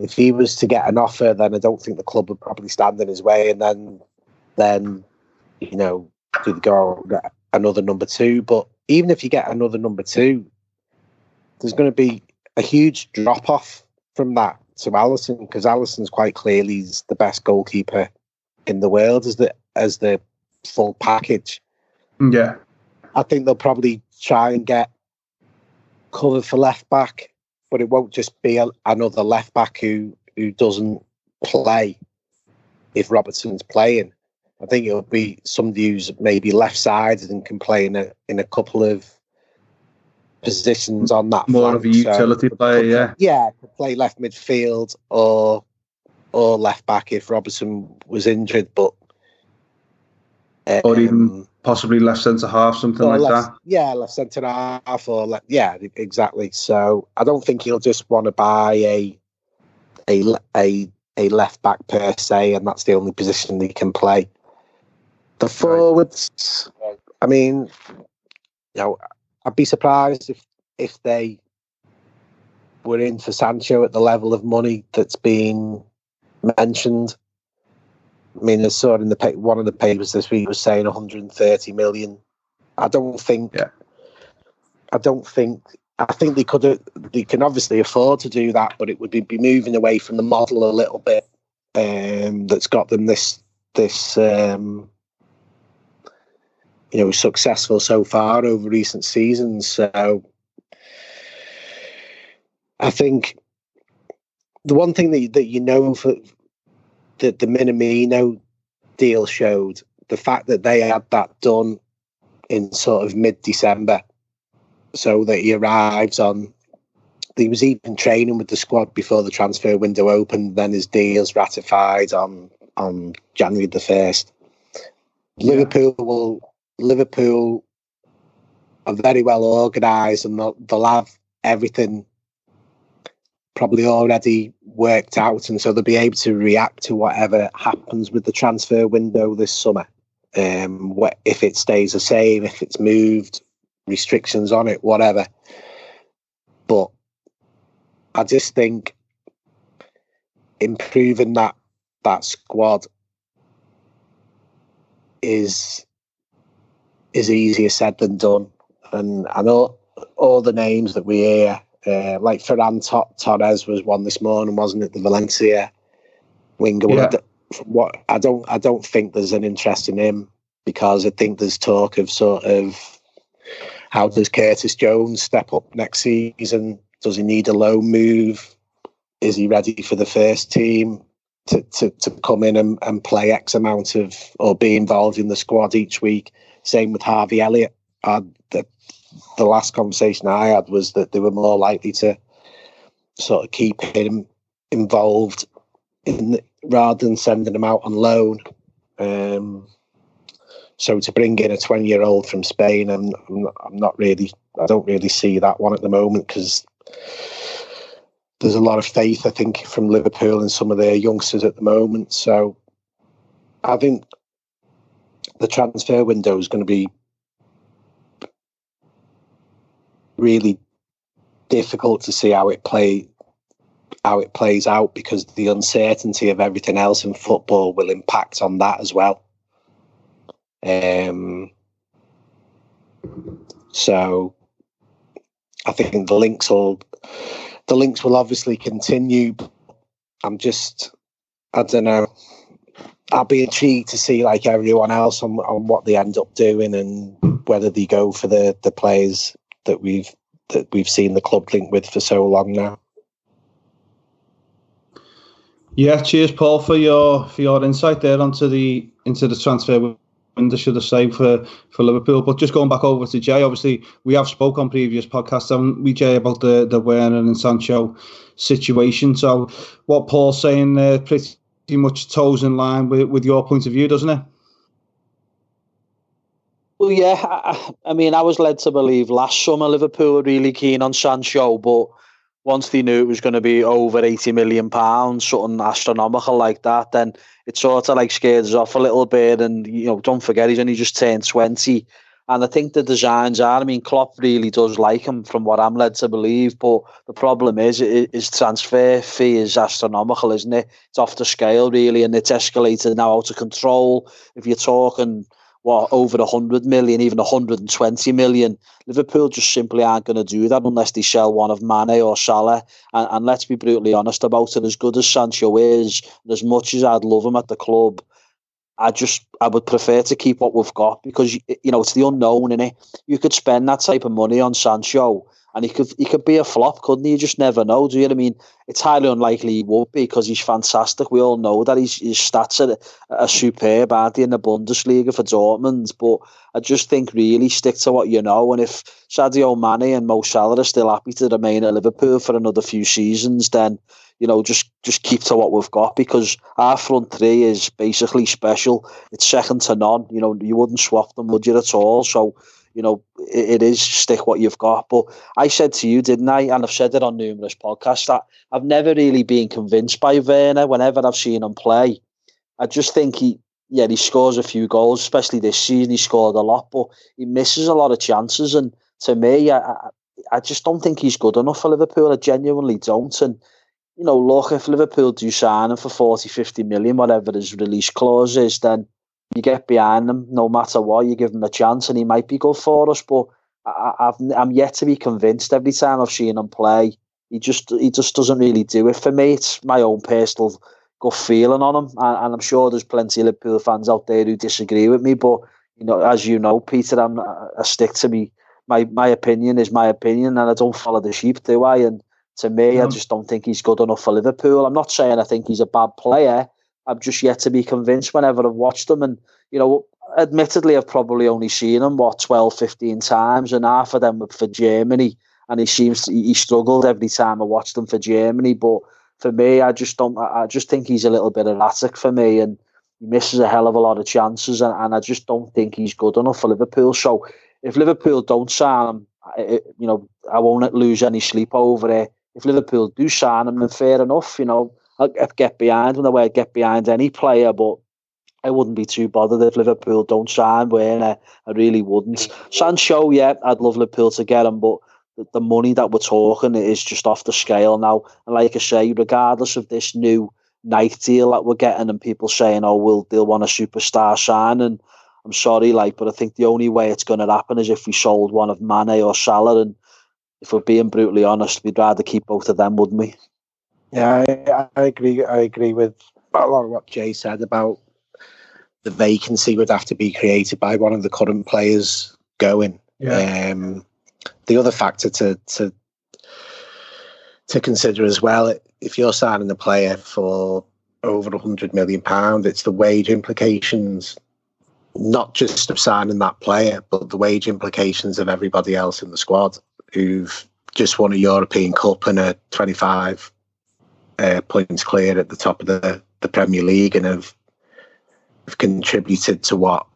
If he was to get an offer, then I don't think the club would probably stand in his way. And then, then you know, do they go and get another number two? But even if you get another number two, there's going to be a huge drop-off from that to Alisson, because Alisson's quite clearly he's the best goalkeeper in the world as the, as the full package. Yeah. I think they'll probably try and get covered for left-back, but it won't just be a, another left-back who, who doesn't play if Robertson's playing. I think it'll be somebody who's maybe left-sided and can play in a, in a couple of positions on that. More flank. Of a utility so, player, yeah. Yeah, could play left midfield or or left-back if Robertson was injured. But um, Or even possibly left centre-half, something like left, that. Yeah, left centre-half or left, yeah, exactly. So I don't think he'll just want to buy a a, a, a left-back per se, and that's the only position he can play. The forwards, I mean, you know, I'd be surprised if, if they were in for Sancho at the level of money that's been mentioned. I mean, I saw in the one of the papers this week was saying one hundred thirty million. I don't think. Yeah. I don't think. I think they could. They can obviously afford to do that, but it would be, be moving away from the model a little bit um, that's got them this this um, you know successful so far over recent seasons. So I think the one thing that that you know for that the Minamino deal showed, the fact that they had that done in sort of mid-December, so that he arrives on. He was even training with the squad before the transfer window opened. Then his deal's ratified on on January the first. Yeah. Liverpool will Liverpool are very well organised, and they'll, they'll have everything probably already worked out, and so they'll be able to react to whatever happens with the transfer window this summer. Um, if it stays the same, if it's moved, restrictions on it, whatever. But I just think improving that that squad is is easier said than done, and and all, all the names that we hear, uh, like Ferran Torres was one this morning, wasn't it? The Valencia winger. Yeah. What I don't I don't think there's an interest in him, because I think there's talk of sort of how does Curtis Jones step up next season. Does he need a loan move? Is he ready for the first team to, to, to come in and, and play X amount of, or be involved in the squad each week? Same with Harvey Elliott. I, the, the last conversation I had was that they were more likely to sort of keep him involved in the, rather than sending him out on loan. Um, so to bring in a twenty-year-old from Spain, I'm, I'm, not, I'm not really, I don't really see that one at the moment, because there's a lot of faith, I think, from Liverpool and some of their youngsters at the moment. So I think the transfer window is going to be really difficult to see how it play how it plays out, because the uncertainty of everything else in football will impact on that as well. Um. So. I think the links will, the links will obviously continue. I'm just, I don't know. I'll be intrigued to see, like everyone else, on, on what they end up doing, and whether they go for the, the players that we've that we've seen the club linked with for so long now. Yeah, cheers, Paul, for your for your insight there onto the into the transfer window, should I say, for, for Liverpool. But just going back over to Jay, obviously we have spoke on previous podcasts, haven't we, Jay, about the, the Werner and Sancho situation. So what Paul's saying there pretty much toes in line with, with your point of view, doesn't it? Well, yeah. I, I mean, I was led to believe last summer Liverpool were really keen on Sancho, but once they knew it was going to be over eighty million pounds, something astronomical like that, then it sort of like scared us off a little bit. And, you know, don't forget, he's only just turned twenty. And I think the designs are, I mean, Klopp really does like him, from what I'm led to believe. But the problem is, his transfer fee is astronomical, isn't it? It's off the scale, really, and it's escalated now out of control. If you're talking, what, over one hundred million, even one hundred twenty million. Liverpool just simply aren't going to do that unless they sell one of Mane or Salah. And, and let's be brutally honest about it, as good as Sancho is, and as much as I'd love him at the club, I just, I would prefer to keep what we've got, because, you know, it's the unknown, innit? You could spend that type of money on Sancho and he could he could be a flop, couldn't he? You just never know, do you know what I mean? It's highly unlikely he would be, because he's fantastic. We all know that he's, his stats are, are superb, aren't they, in the Bundesliga for Dortmund? But I just think really stick to what you know. And if Sadio Mane and Mo Salah are still happy to remain at Liverpool for another few seasons, then, you know, just, just keep to what we've got, because our front three is basically special. It's second to none. You know, you wouldn't swap them, would you, at all? So, you know, it, it is stick what you've got. But I said to you, didn't I, and I've said it on numerous podcasts, that I've never really been convinced by Werner whenever I've seen him play. I just think he, yeah, he scores a few goals, especially this season. He scored a lot, but he misses a lot of chances. And to me, I, I just don't think he's good enough for Liverpool. I genuinely don't. And, you know, look, if Liverpool do sign him for forty, fifty million, whatever his release clause is, then you get behind them, no matter what. You give him a chance, and he might be good for us. But I, I've, I'm yet to be convinced. Every time I've seen him play, he just he just doesn't really do it for me. It's my own personal gut feeling on him, and, and I'm sure there's plenty of Liverpool fans out there who disagree with me, but you know, as you know, Peter, I'm, I stick to me. My my opinion is my opinion, and I don't follow the sheep, do I? And to me, um, I just don't think he's good enough for Liverpool. I'm not saying I think he's a bad player. I'm just yet to be convinced whenever I've watched him. And, you know, admittedly, I've probably only seen him, what, twelve, fifteen times, and half of them were for Germany. And he seems to, he struggled every time I watched him for Germany. But for me, I just don't. I just think he's a little bit erratic for me, and he misses a hell of a lot of chances. And, and I just don't think he's good enough for Liverpool. So if Liverpool don't sign him, it, you know, I won't lose any sleep over it. If Liverpool do sign him, then fair enough. You know, I'll, I'll get behind him the way I get behind any player, but I wouldn't be too bothered if Liverpool don't sign Werner. I really wouldn't. Sancho, yeah, I'd love Liverpool to get him, but the, the money that we're talking is just off the scale now. And like I say, regardless of this new Nike deal that we're getting and people saying, oh, we'll, they'll want a superstar sign, and I'm sorry, like, but I think the only way it's going to happen is if we sold one of Mane or Salah, and if we're being brutally honest, we'd rather keep both of them, wouldn't we? Yeah, I, I agree. I agree with a lot of what Jay said about the vacancy would have to be created by one of the current players going. Yeah. Um, the other factor to to to consider as well, if you're signing a player for over one hundred million pounds, it's the wage implications, not just of signing that player, but the wage implications of everybody else in the squad who've just won a European Cup and are twenty-five uh, points clear at the top of the, the Premier League, and have, have contributed to what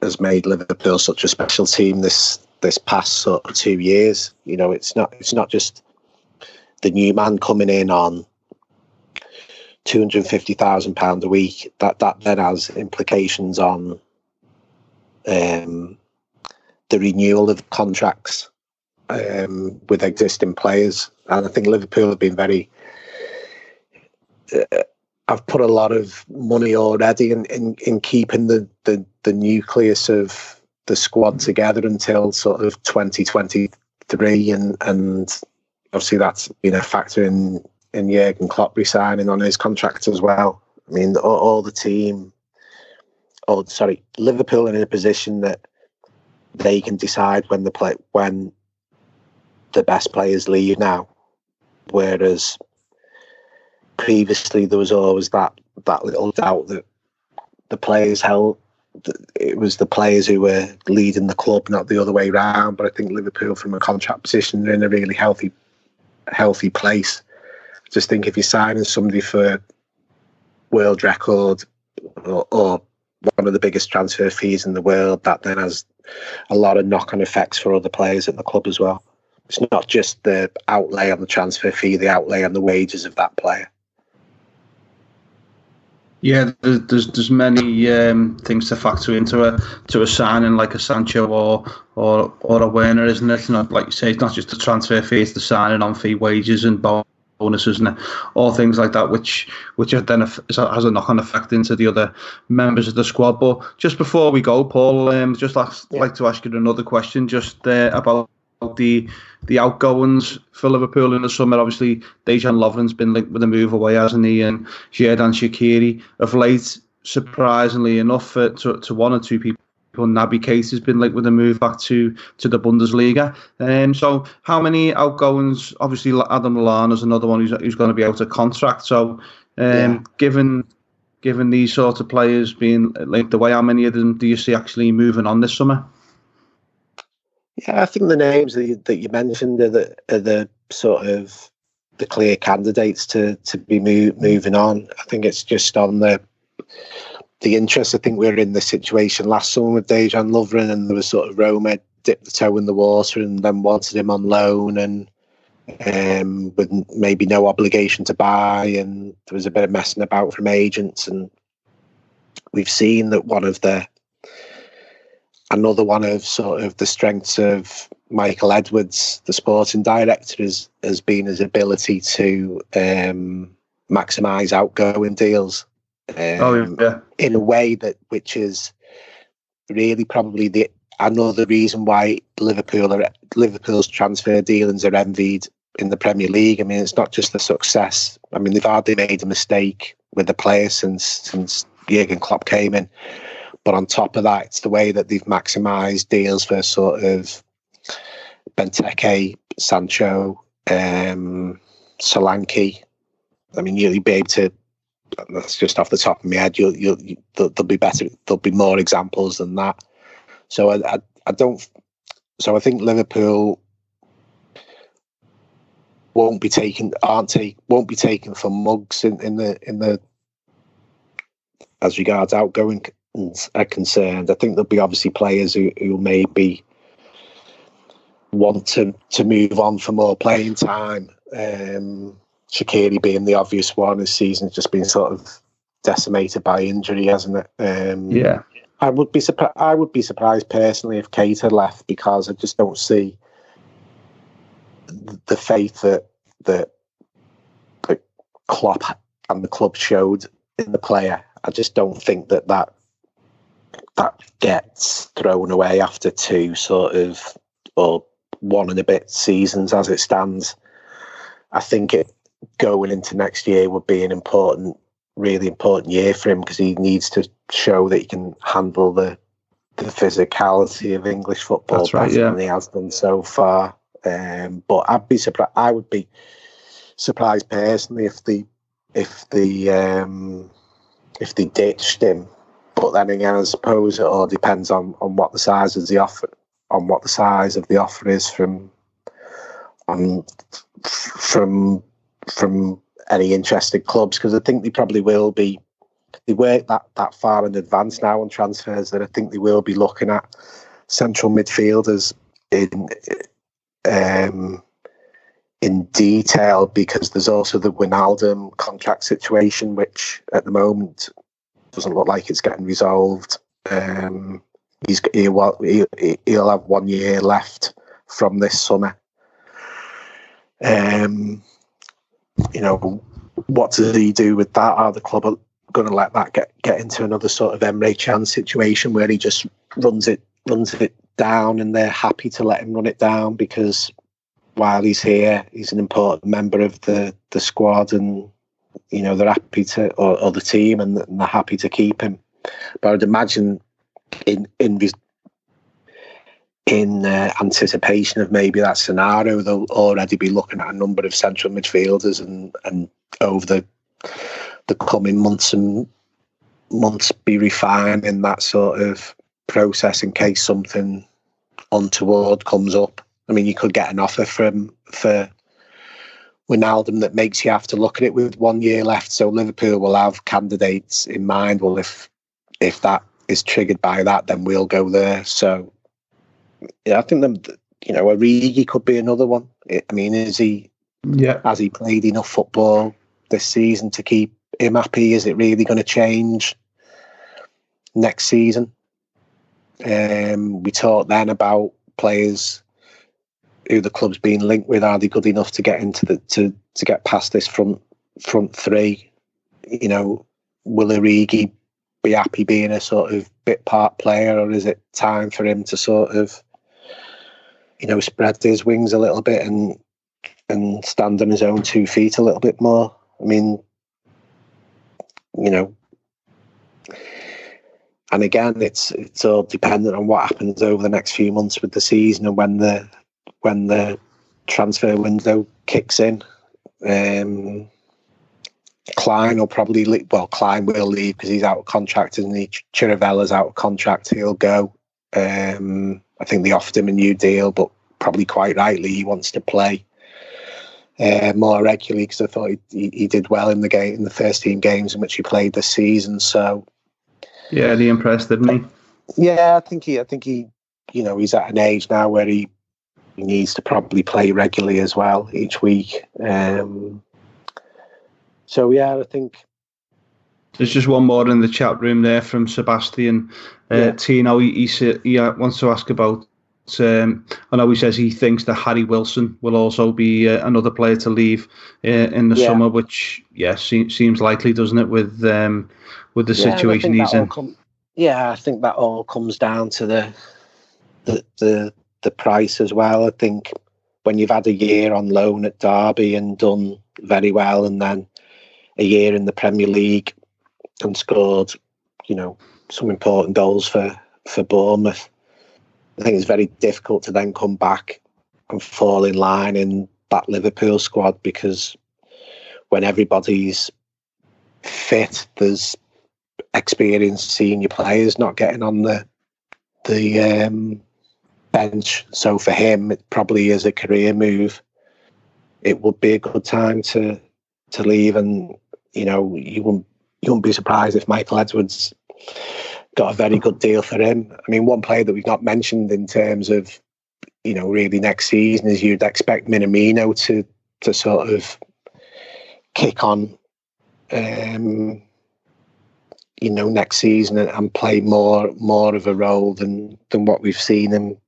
has made Liverpool such a special team this this past sort of two years. You know, it's not it's not just the new man coming in on two hundred fifty thousand pounds a week. That that then has implications on Um, the renewal of contracts um, with existing players. And I think Liverpool have been very... Uh, I've put a lot of money already in, in, in keeping the, the, the nucleus of the squad together until sort of twenty twenty-three. And, and obviously that's been a factor in, in Jürgen Klopp resigning on his contract as well. I mean, all, all the team... Oh, sorry, Liverpool are in a position that they can decide when the play when the best players leave now, whereas previously there was always that, that little doubt that the players held. That it was the players who were leading the club, not the other way round. But I think Liverpool, from a contract position, they're in a really healthy, healthy place. Just think if you're signing somebody for world record or, or one of the biggest transfer fees in the world, that then has a lot of knock-on effects for other players at the club as well. It's not just the outlay on the transfer fee, the outlay on the wages of that player. Yeah, there's there's, there's many um, things to factor into a to a signing like a Sancho or or or a Werner, isn't it? It's not, like you say, it's not just the transfer fee; it's the signing on fee, wages, and bonuses. bonuses and all things like that, which which then has a knock-on effect into the other members of the squad. But just before we go, Paul, um, just ask, yeah. like to ask you another question just uh, about the the outgoings for Liverpool in the summer. Obviously, Dejan Lovren's been linked with a move away, hasn't he? And Xherdan Shaqiri of late, surprisingly enough, uh, to, to one or two people, Naby Keita has been linked with a move back to, to the Bundesliga. Um, so how many outgoings? Obviously, Adam Lallana's another one who's, who's going to be out of contract. So um, yeah. given given these sort of players being linked away, how many of them do you see actually moving on this summer? Yeah, I think the names that you, that you mentioned are the, are the sort of the clear candidates to, to be move, moving on. I think it's just on the... the interest. I think we were in this situation last summer with Dejan Lovren, and there was sort of Roma dipped the toe in the water and then wanted him on loan, and um, with maybe no obligation to buy, and there was a bit of messing about from agents. And we've seen that one of the another one of sort of the strengths of Michael Edwards, the sporting director, is, has been his ability to um, maximise outgoing deals. Um, oh, yeah. In a way that which is really probably the another reason why Liverpool are, Liverpool's transfer dealings are envied in the Premier League. I mean, it's not just the success. I mean, they've hardly made a mistake with the players since since Jürgen Klopp came in. But on top of that, it's the way that they've maximised deals for sort of Benteke, Sancho, um, Solanke. I mean, you'll be able to. That's just off the top of my head. You'll, you'll, you, there'll be better. There'll be more examples than that. So I, I, I don't. So I think Liverpool won't be taken. Aren't he? Won't be taken for mugs in, in the in the as regards outgoing are concerned. I think there'll be obviously players who, who maybe want to to move on for more playing time. Um, Shaqiri being the obvious one. His season's just been sort of decimated by injury, hasn't it? Um, yeah, I would be surprised. I would be surprised personally if Kate had left, because I just don't see the faith that that, that Klopp and the club showed in the player. I just don't think that that, that gets thrown away after two sort of or one and a bit seasons as it stands. I think it. Going into next year would be an important, really important year for him, because he needs to show that he can handle the the physicality of English football. That's right, better yeah. than he has done so far. Um, but I'd be surprised. I would be surprised personally if the if the um, if they ditched him. But then again, I suppose it all depends on, on what the size of the offer on what the size of the offer is from on from. from any interested clubs, because I think they probably will be they work that, that far in advance now on transfers that I think they will be looking at central midfielders in um, in detail, because there's also the Wijnaldum contract situation, which at the moment doesn't look like it's getting resolved. Um, he's he'll, he'll have one year left from this summer. Um You know, what does he do with that? Are the club going to let that get, get into another sort of Emre Can situation where he just runs it runs it down, and they're happy to let him run it down because while he's here, he's an important member of the, the squad, and you know they're happy to or, or the team, and they're happy to keep him. But I'd imagine in in in uh, anticipation of maybe that scenario, they'll already be looking at a number of central midfielders, and, and over the the coming months and months be refining that sort of process in case something untoward comes up. I mean, you could get an offer from for Wijnaldum that makes you have to look at it with one year left. So Liverpool will have candidates in mind. Well, if if that is triggered by that, then we'll go there. So. Yeah, I think them. You know, Origi could be another one. I mean, is he? Yeah, has he played enough football this season to keep him happy? Is it really going to change next season? Um, we talked then about players who the club's been linked with. Are they good enough to get into the to to get past this front front three? You know, will Origi be happy being a sort of bit part player, or is it time for him to sort of? You know, spread his wings a little bit and and stand on his own two feet a little bit more. I mean, you know, and again, it's it's all dependent on what happens over the next few months with the season and when the when the transfer window kicks in. Um, Klein will probably leave. Well, Klein will leave because he's out of contract, isn't he? Chiravella's out of contract; he'll go. Um, I think they offered him a new deal, but probably quite rightly he wants to play uh, more regularly, because I thought he, he did well in the game in the first team games in which he played this season. So, yeah, he impressed, didn't he? Yeah, I think he. I think he. You know, he's at an age now where he, he needs to probably play regularly as well each week. Um, so yeah, I think. There's just one more in the chat room there from Sebastian uh, yeah. Tino. He, he, he wants to ask about, um, I know he says he thinks that Harry Wilson will also be uh, another player to leave uh, in the yeah. summer, which, yeah, se- seems likely, doesn't it, with um, with the yeah, situation he's in? Com- yeah, I think that all comes down to the, the the the price as well. I think when you've had a year on loan at Derby and done very well, and then a year in the Premier League and scored, you know, some important goals for, for Bournemouth. I think it's very difficult to then come back and fall in line in that Liverpool squad, because when everybody's fit, there's experienced senior players not getting on the the um, bench. So for him, it probably is a career move. It would be a good time to to leave, and you know, you wouldn't you wouldn't be surprised if Michael Edwards got a very good deal for him. I mean, one player that we've not mentioned in terms of, you know, really next season is you'd expect Minamino to to sort of kick on, um, you know, next season and, and play more more of a role than, than what we've seen him,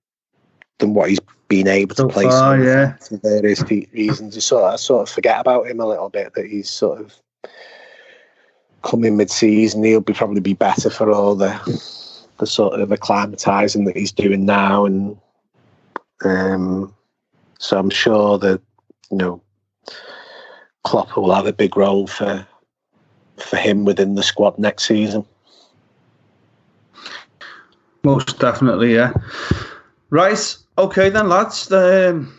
than what he's been able to so play. Far, sort of, yeah. For various reasons, you sort of, I sort of forget about him a little bit, that he's sort of coming mid-season. He'll be probably be better for all the the sort of acclimatising that he's doing now, and um, so I'm sure that, you know, Klopp will have a big role for for him within the squad next season. Most definitely, yeah. Right, okay then, lads. Um,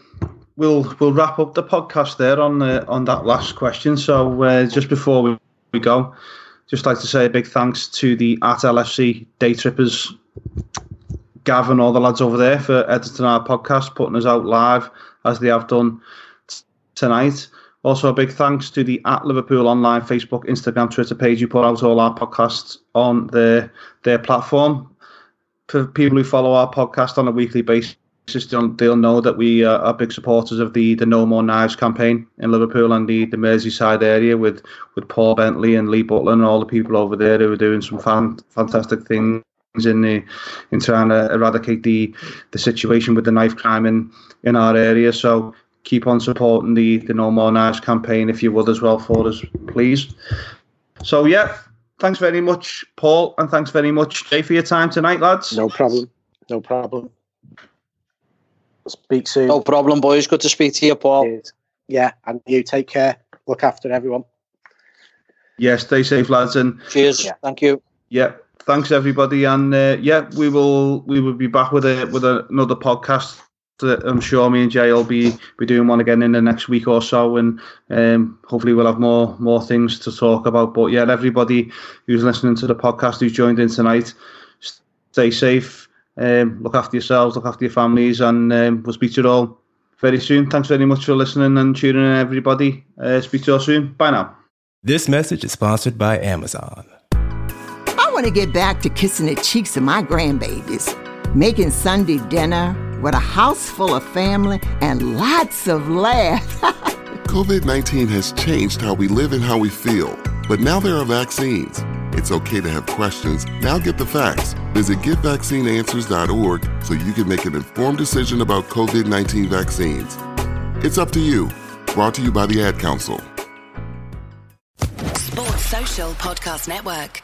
we'll we'll wrap up the podcast there on the, on that last question. So uh, just before we, we go, just like to say a big thanks to the at L F C Day Trippers, Gav and all the lads over there, for editing our podcast, putting us out live as they have done t- tonight. Also, a big thanks to the at Liverpool Online Facebook, Instagram, Twitter page. You put out all our podcasts on their their platform. For people who follow our podcast on a weekly basis, they'll, they'll know that we are big supporters of the, the No More Knives campaign in Liverpool and the, the Merseyside area, with, with Paul Bentley and Lee Butler and all the people over there who are doing some fan, fantastic things in the in trying to eradicate the, the situation with the knife crime in, in our area. So keep on supporting the, the No More Knives campaign, if you would, as well, for us, please. So, yeah, thanks very much, Paul, and thanks very much, Jay, for your time tonight, lads. No problem. No problem. Speak soon. No problem, boys. Good to speak to you, Paul. Cheers. Yeah, and you take care. Look after everyone. Yeah, stay safe, lads. And cheers. Yeah. Thank you. Yeah, thanks, everybody. And, uh, yeah, we will we will be back with a, with a, another podcast. I'm sure me and Jay will be, be doing one again in the next week or so, and um, hopefully we'll have more more things to talk about. But yeah, everybody who's listening to the podcast, who's joined in tonight, stay safe, um, look after yourselves, look after your families, and um, we'll speak to you all very soon. Thanks very much for listening and tuning in, everybody. Uh, speak to you all soon. Bye now. This message is sponsored by Amazon. I want to get back to kissing the cheeks of my grandbabies, making Sunday dinner with a house full of family and lots of laughs. COVID nineteen has changed how we live and how we feel, but now there are vaccines. It's okay to have questions. Now get the facts. Visit get vaccine answers dot org so you can make an informed decision about COVID nineteen vaccines. It's up to you. Brought to you by the Ad Council. Sports Social Podcast Network.